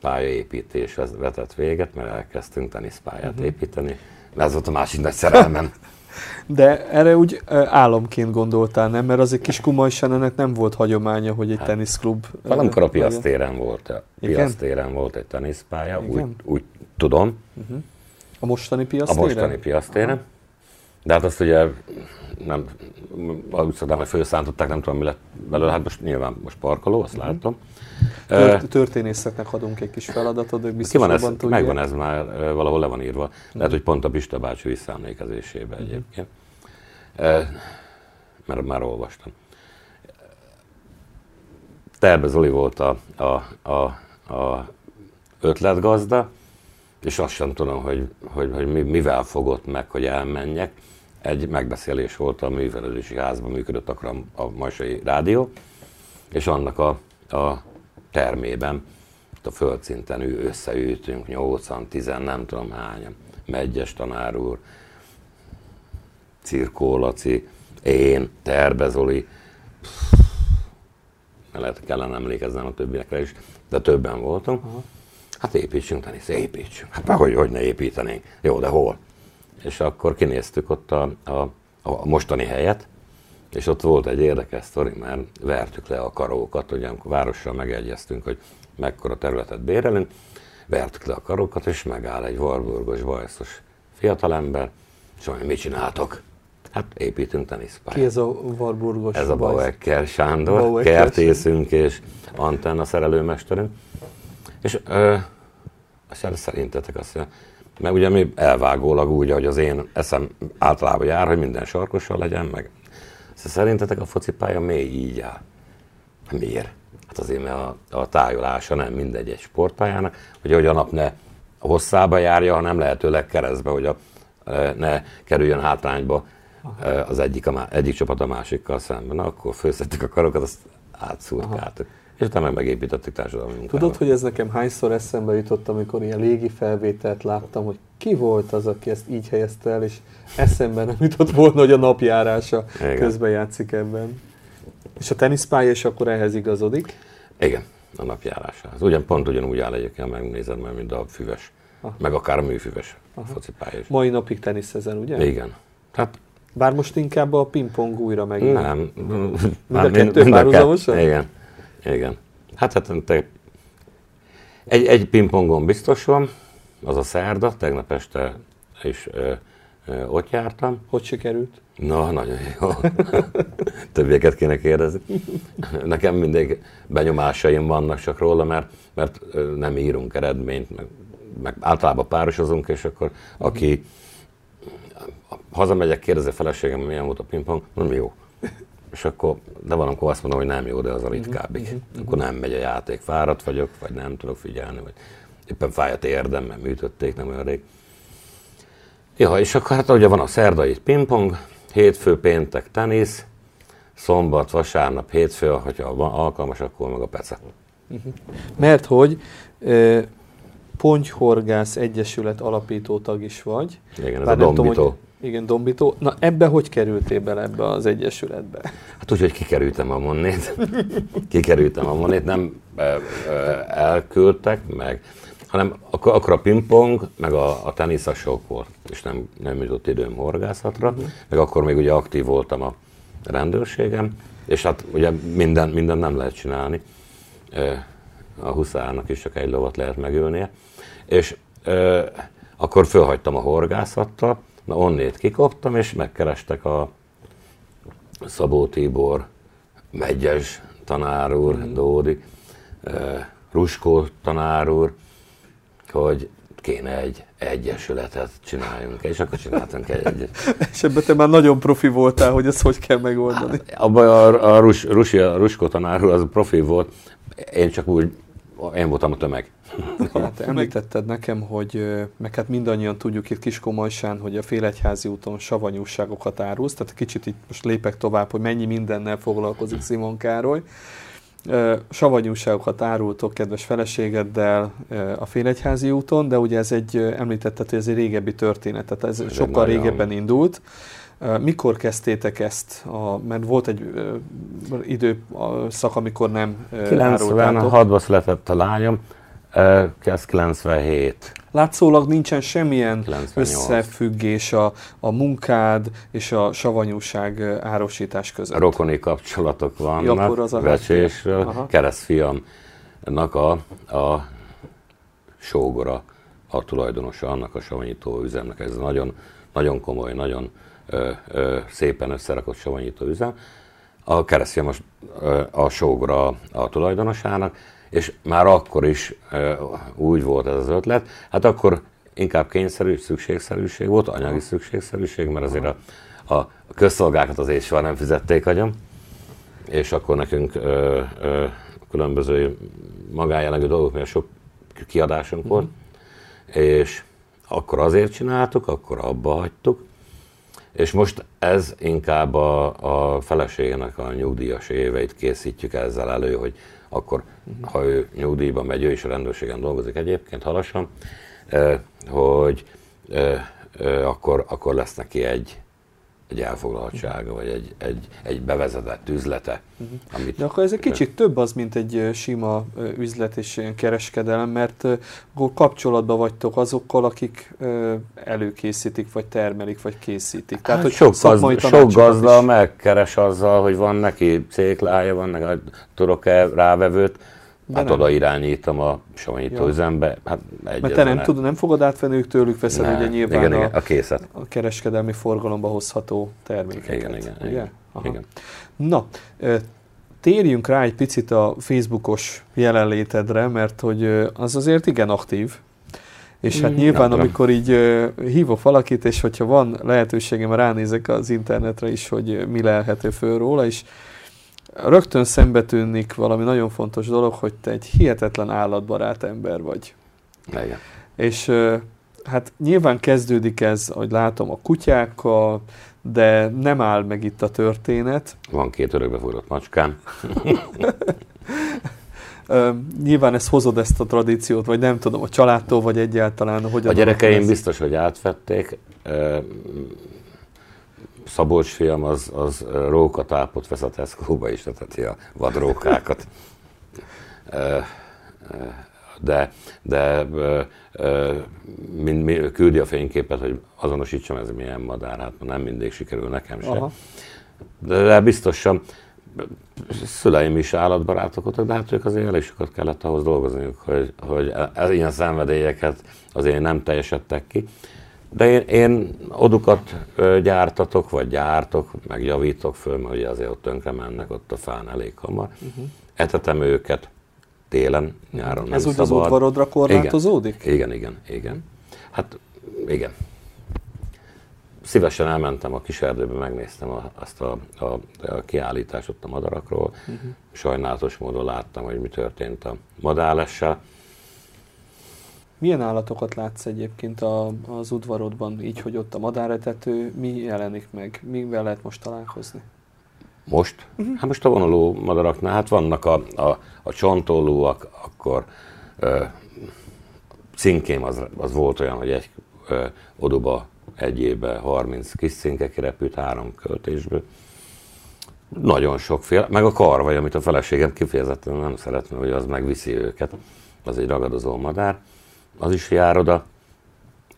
pályaépítés vetett véget, mert elkezdtünk teniszpályát építeni. Ez volt a másik nagy szerelmem. De erre úgy álomként gondoltál, nem? Mert azért Kiskunmajsán ennek nem volt hagyománya, hogy egy teniszklub... Valamikor a Piac téren volt egy teniszpálya, úgy tudom. A mostani Piac téren? A mostani Piac téren. De hát azt ugye nem, úgy szoktam, hogy fölszántották, nem tudom, mi lett belőle. Hát most nyilván parkoló, azt látom. Történészetnek adunk egy kis feladatot, ők biztos jobban tudják. Megvan ez már, valahol le van írva. Lehet, hogy pont a Pista bácsi visszaemlékezésébe egyébként. Mert már olvastam. Terbe Zoli volt a ötletgazda, és azt sem tudom, hogy mivel fogott meg, hogy elmenjek. Egy megbeszélés volt a művelődési házban, működött akkor a Majsai Rádió, és annak a termében, a földszinten összeültünk, 8-10, nem tudom hányan, Megyes tanár úr, Cirkó Laci, én, Terbe Zoli, lehet kellene emlékeznem a többiekre is, de többen voltunk. Hát építsünk tenisz, építsünk. Hát hogy ne építenénk? Jó, de hol? És akkor kinéztük ott a mostani helyet, és ott volt egy érdekes sztori, mert vertük le a karókat, ugye amikor várossal megegyeztünk, hogy mekkora területet bérelünk, vertük le a karókat, és megáll egy Warburgos, bajszos fiatalember, és mondja, mit csináltok? Hát építünk teniszpályát. Ki ez a Warburgos? Ez a Bauhecker Sándor, kertészünk és antenna szerelőmesterünk. És szerintetek azt mondja, mert ugye mi elvágólag úgy, ahogy az én eszem általában jár, hogy minden sarkossal legyen, meg szerintetek a focipálya mély így áll? Miért? Hát azért, mert a tájolása nem mindegy egy sportpályának, hogy a nap ne hosszába járja, hanem lehetőleg keresztbe, hogy ne kerüljön hátrányba az egyik csapat a másikkal szemben. Na, akkor főztettük a karokat, azt átszurkáltuk. És utána megépítettük társadalmi munkával. Tudod, hogy ez nekem hányszor eszembe jutott, amikor ilyen légi felvételt láttam, hogy ki volt az, aki ezt így helyezte el, és eszembe nem jutott volna, hogy a napjárása közben játszik ebben. És a teniszpálya is akkor ehhez igazodik? Igen, a napjárásához. Ugyanúgy áll egyébként, megnézed már, mint a füves, meg akár a műfüves focipálya is. Mai napig teniszezen, ugye? Igen. Hát, bár most inkább a pingpong újra megjön. Nem. Mind a kettő párhuzamosan? Igen. Igen. Hát egy pingpongon biztos van, az a szerda, tegnap este is ott jártam. Hogy sikerült? Na, nagyon jó. Többieket kéne kérdezni. Nekem mindig benyomásaim vannak csak róla, mert nem írunk eredményt, meg általában párosozunk, és akkor aki hazamegyek, kérdezi a feleségem, milyen volt a pingpong, nem jó. És akkor, de valamikor azt mondom, hogy nem jó, de az a ritkábbik. Akkor nem megy a játék, fáradt vagyok, vagy nem tudok figyelni, vagy éppen fáj a térdem, mert műtötték nem olyan rég. Ja, és akkor hát ugye van a szerdai pingpong, hétfő, péntek tenisz, szombat, vasárnap, hétfő, hogyha van alkalmas, akkor meg a pece. Mert hogy Pontyhorgász Egyesület alapító tag is vagy. Igen, ez a Dombító. Igen, Dombító. Na ebbe hogy kerültél bele ebbe az egyesületbe? Hát úgy, hogy kikerültem a Monnét. Nem elküldtek meg, hanem akkor a pingpong, meg a tenisz a sok volt, és nem jutott időm horgászatra, meg akkor még ugye aktív voltam a rendőrségem, és hát ugye minden nem lehet csinálni. A huszárnak is csak egy lovat lehet megölnie, és akkor fölhagytam a horgászattal. Na onnét kikoptam, és megkerestek a Szabó Tibor, Megyes tanár úr, Dódi, Ruszkó tanár úr, hogy kéne egy egyesületet csináljunk, és akkor csináltunk egy egyesületet. És ebben te már nagyon profi voltál, hogy ezt hogy kell megoldani. Hát, abban a Ruszkó tanár úr az profi volt, én csak úgy, én voltam a tömeg. Hát említetted nekem, hogy meg hát mindannyian tudjuk itt Kiskunmajsán, hogy a Félegyházi úton savanyúságokat árulsz, tehát kicsit itt most lépek tovább, hogy mennyi mindennel foglalkozik Szimon Károly. Savanyúságokat árultok kedves feleségeddel a Félegyházi úton, de ugye ez egy, említetted, hogy ez egy régebbi történet, tehát ez sokkal régebben indult. Mikor kezdtétek ezt? Mert volt egy időszak, amikor nem árultátok. 96-ban született a lányom, ez 97. Látszólag nincsen semmilyen 98. összefüggés a munkád és a savanyúság árosítás között. Rokoni kapcsolatok vannak, vecsésről. Keresztfiamnak a sógora a tulajdonosa annak a savanyító üzemnek. Ez nagyon, nagyon komoly, nagyon szépen összerakott savanyító üzem. A keresztfiam a sógora a tulajdonosának, és már akkor is úgy volt ez az ötlet. Hát akkor inkább kényszerű szükségszerűség volt, anyagi szükségszerűség, mert azért a közszolgákat az éjszaka nem fizették agyam, és akkor nekünk különböző magánjellegű dolgok, mert sok kiadásunk volt, és akkor azért csináltuk, akkor abba hagytuk, És most ez inkább a feleségének a nyugdíjas éveit készítjük ezzel elő, hogy akkor, ha ő nyugdíjba megy, ő is a rendőrségen dolgozik egyébként, halasan, hogy akkor lesz neki egy elfoglaltsága, vagy egy bevezetett üzlete. Amit de akkor ez egy kicsit több az, mint egy sima üzlet és kereskedelem, mert akkor kapcsolatban vagytok azokkal, akik előkészítik, vagy termelik, vagy készítik. Tehát, hát, hogy sok gazda megkeres azzal, hogy van neki céklája, van neki, tudok-e rávevőt, de hát nem. Oda irányítom a savanyítóüzembe. Hát mert te nem tudod, nem fogod átvenni, ők tőlük veszed, ne. Ugye nyilván igen, a kereskedelmi forgalomba hozható termékeket. Igen. Na, térjünk rá egy picit a Facebookos jelenlétedre, mert hogy az azért igen aktív, és hát nyilván amikor így hívok valakit, és hogyha van lehetőségem, ránézek az internetre is, hogy mi lelhető föl róla, és rögtön szembetűnik valami nagyon fontos dolog, hogy te egy hihetetlen állatbarát ember vagy. Igen. És hát nyilván kezdődik ez, ahogy látom, a kutyákkal, de nem áll meg itt a történet. Van 2 örökbefogadott macskám. Nyilván ezt hozod, ezt a tradíciót, vagy nem tudom, a családtól, vagy egyáltalán hogyan. A gyerekeim biztos, hogy átvették. Szabolcs fiam az rókatápot vesz a Tesco-ba is, teteti a vadrókákat. De mind küldi a fényképet, hogy azonosítsam, ez milyen madár, hát nem mindig sikerül nekem sem. Aha. De biztosan szüleim is állatbarátok, de hát ők azért elég sokat kellett ahhoz dolgozniuk, hogy ilyen szenvedélyeket azért nem teljesedtek ki. De én odukat gyártatok, vagy gyártok, meg javítok föl, mert ugye azért ott tönkre mennek ott a fán elég hamar. Etetem őket télen, nyáron nem. Ez úgy szabad. Az udvarodra korlátozódik? Igen. Hát igen. Szívesen elmentem a kis erdőbe, megnéztem azt a kiállítást ott a madarakról. Sajnálatos módon láttam, hogy mi történt a madárlessel. Milyen állatokat látsz egyébként az udvarodban, így, hogy ott a madáretető, mi jelenik meg? Mivel lehet most találkozni? Most? Hát most a vonuló madaraknál, hát vannak a csontolóak, akkor cinkém az volt olyan, hogy egy oduba egy évben 30 kis cinke kirepült 3 költésből. Nagyon sokféle, meg a karvaj, amit a feleségem kifejezetten nem szeretne, hogy az megviszi őket, az egy ragadozó madár. Az is jár oda,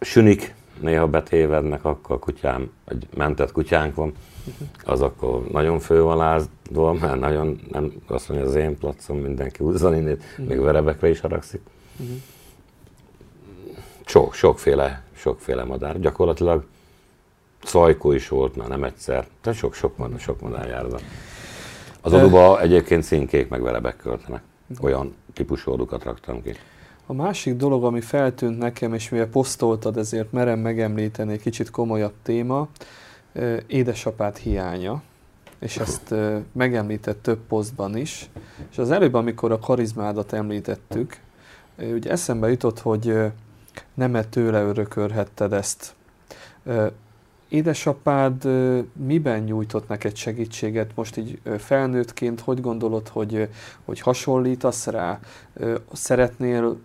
sünik, néha betévednek, akkor a kutyám, egy mentett kutyánk van, az akkor nagyon fővalázva, mert nagyon, nem azt mondja, az én placom, mindenki húzzon innét, még verebekre is haragszik. Sokféle madár, gyakorlatilag szajkó is volt, már nem egyszer, de sok madár jár oda. Az oduba egyébként színkék meg verebek költenek, olyan típusú odukat raktam ki. A másik dolog, ami feltűnt nekem, és mivel posztoltad, ezért merem megemlíteni, egy kicsit komolyabb téma, édesapád hiánya, és ezt megemlített több posztban is, és az előbb, amikor a karizmádat említettük, ugye eszembe jutott, hogy nem-e tőle örökölhetted ezt. Édesapád miben nyújtott neked segítséget? Most így felnőttként hogy gondolod, hogy hasonlítasz rá? Szeretnél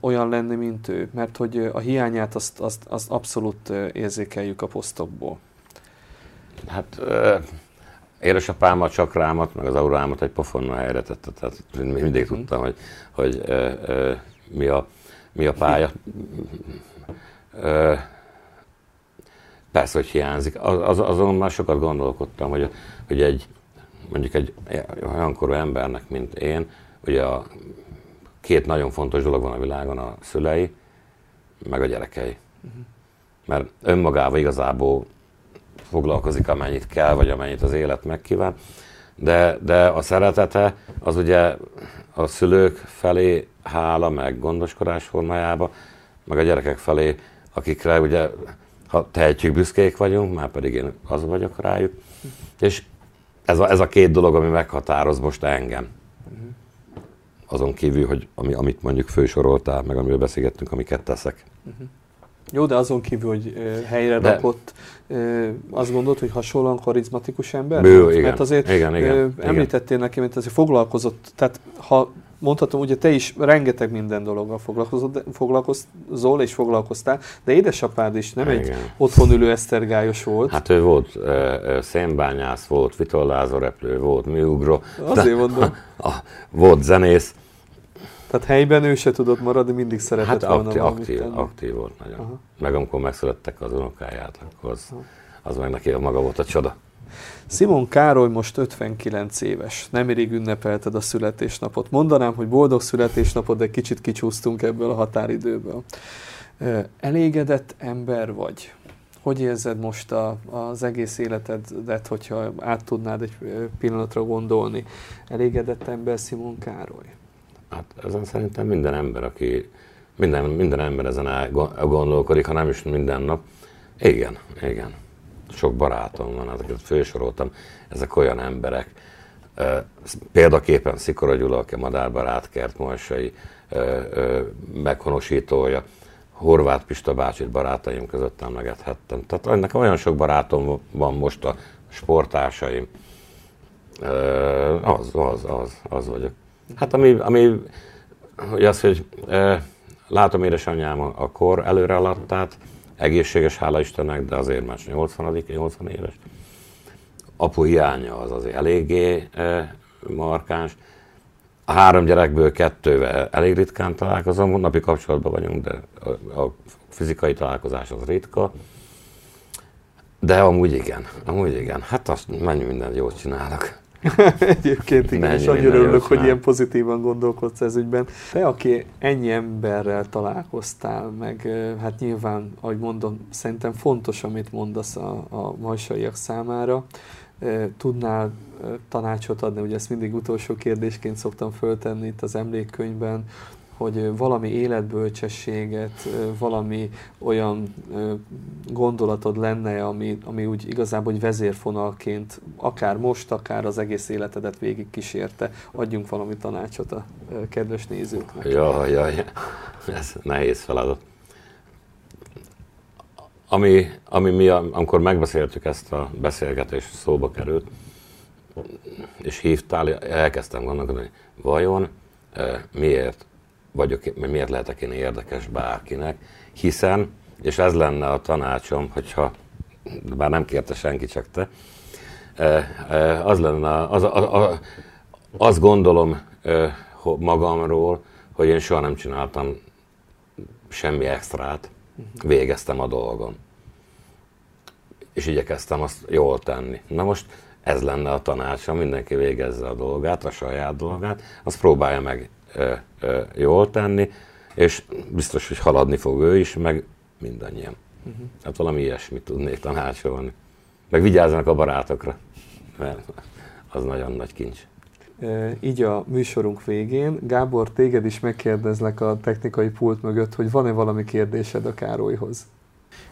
olyan lenni, mint ő? Mert hogy a hiányát azt abszolút érzékeljük a posztokból. Hát édesapámmal csak rámat, meg az aurámat egy pofonnal helyre tette. Tehát mindig tudtam, hogy mi a pálya. Persze, hogy hiányzik. Azon már sokat gondolkodtam, hogy mondjuk egy olyankorú embernek, mint én, ugye a 2 nagyon fontos dolog van a világon, a szülei, meg a gyerekei. Mert önmagával igazából foglalkozik, amennyit kell, vagy amennyit az élet megkíván, de a szeretete az ugye a szülők felé hála, meg gondoskodás formájába, meg a gyerekek felé, akikre ugye ha tehetjük, büszkék vagyunk, már pedig én az vagyok rájuk. És ez a 2 dolog, ami meghatároz most engem. Azon kívül, hogy amit mondjuk fősoroltál, meg amiről beszélgettünk, amiket teszek. Jó, de azon kívül, hogy helyre rakott, azt gondolt, hogy hasonlóan karizmatikus ember? Igen. Mert azért említettél nekem, hogy azért foglalkozott, tehát ha mondhatom, ugye te is rengeteg minden dologgal foglalkozol és foglalkoztál, de édesapád is nem egy otthon ülő esztergályos volt. Hát ő volt szénbányász, volt vitorlázóreplő, volt műugró. Azért mondom. Volt zenész. Tehát helyben ő se tudott maradni, mindig szeretett volna. Hát aktív volt nagyon. Aha. Meg amikor megszülettek az unokáját, akkor az meg neki maga volt a csoda. Szimon Károly most 59 éves. Nemrég ünnepelted a születésnapot. Mondanám, hogy boldog születésnapot, de kicsit kicsúsztunk ebből a határidőből. Elégedett ember vagy? Hogy érzed most az egész életedet, hogyha át tudnád egy pillanatra gondolni? Elégedett ember Szimon Károly? Hát ezen szerintem minden ember, aki minden ember ezen gondolkodik, ha nem is minden nap. Igen. Sok barátom van, ezeket fősoroltam, ezek olyan emberek. Példaképpen Szikora Gyula, aki a madárbarátkert morsai meghonosítója, Horváth Pista bácsit barátaim között emlegethettem. Tehát nekem olyan sok barátom van most a sporttársaim. Az vagyok. Hát ami az, hogy látom édesanyám a kor előre alattát, egészséges, hála Istennek, de azért már 80 éves. Apu hiánya az azért eléggé markáns. A 3 gyerekből 2-vel elég ritkán találkozom, napi kapcsolatban vagyunk, de a fizikai találkozás az ritka. De amúgy igen. Hát azt mennyi mindent jót csinálok. Egyébként igen, és annyira örülök, hogy ilyen pozitívan gondolkodsz ez ügyben. Te, aki ennyi emberrel találkoztál, meg hát nyilván, ahogy mondom, szerintem fontos, amit mondasz a majsaiak számára, tudnál tanácsot adni, ugye ezt mindig utolsó kérdésként szoktam föltenni itt az emlékkönyvben, hogy valami életbölcsességet, valami olyan gondolatod lenne, ami úgy igazából hogy vezérfonalként, akár most, akár az egész életedet végig kísérte. Adjunk valami tanácsot a kedves nézőknek. Jaj, ez nehéz feladat. Ami mi, amikor megbeszéltük ezt a beszélgetést, szóba került, és hívtál, elkezdtem gondolkodni, hogy vajon miért vagyok, miért lehetek én érdekes bárkinek, hiszen, és ez lenne a tanácsom, hogyha, bár nem kérte senki, csak te, az lenne, azt gondolom magamról, hogy én soha nem csináltam semmi extrát, végeztem a dolgom, és igyekeztem azt jól tenni. Na most ez lenne a tanácsom, mindenki végezze a dolgát, a saját dolgát, azt próbálja meg jól tenni, és biztos, hogy haladni fog ő is, meg mindannyian. Hát valami ilyesmit tudnék tanácsolni. Meg vigyázzanak a barátokra, mert az nagyon nagy kincs. Így a műsorunk végén. Gábor, téged is megkérdezlek a technikai pult mögött, hogy van-e valami kérdésed a Károlyhoz?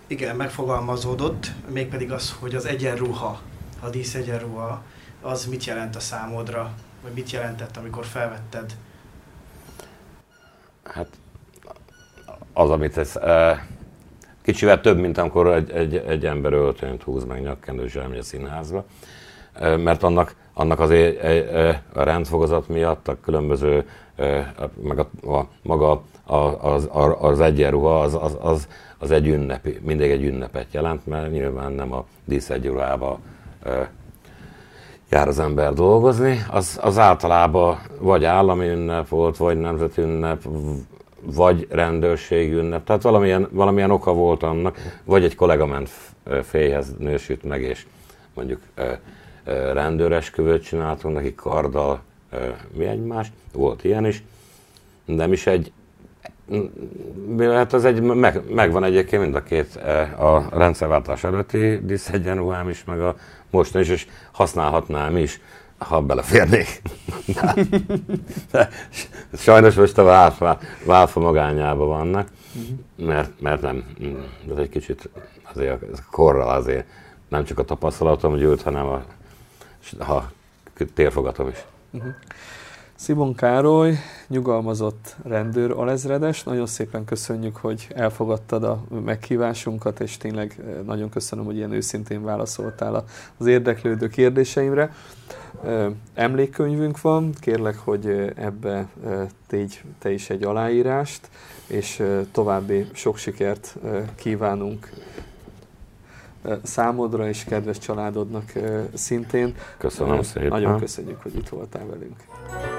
Igen, megfogalmazódott, mégpedig az, hogy az egyenruha, a díszegyenruha, az mit jelent a számodra, vagy mit jelentett, amikor felvetted? Hát az, amit ez kicsivel több, mint amikor egy ember öltönyt húz meg nyakkendős elmegy a színházba, mert annak az a rendfogozat miatt a különböző, meg az egyenruha, az egy ünnepi, mindig egy ünnepet jelent, mert nyilván nem a díszegyenruhába jár az ember dolgozni, az általában vagy állami ünnep volt, vagy nemzeti ünnep, vagy rendőrségi ünnep, tehát valamilyen oka volt annak, vagy egy kollega ment férjhez, nősült meg, és mondjuk rendőresküvőt csináltunk neki karddal mi egymást, volt ilyen is, de mi is megvan egyébként mind a két, a rendszerváltás előtti díszegyenruhám is, meg a mostani is, és használhatnám is, ha beleférnék. De sajnos most a válfa magányában vannak, mert nem, ez egy kicsit azért a korral azért nem csak a tapasztalatom gyűlt, hanem a térfogatom is. Szimon Károly, nyugalmazott rendőr alezredes, nagyon szépen köszönjük, hogy elfogadtad a meghívásunkat, és tényleg nagyon köszönöm, hogy ilyen őszintén válaszoltál az érdeklődő kérdéseimre. Emlékkönyvünk van, kérlek, hogy ebbe tégy te is egy aláírást, és további sok sikert kívánunk számodra és kedves családodnak szintén. Köszönöm szépen. Nagyon köszönjük, hogy itt voltál velünk.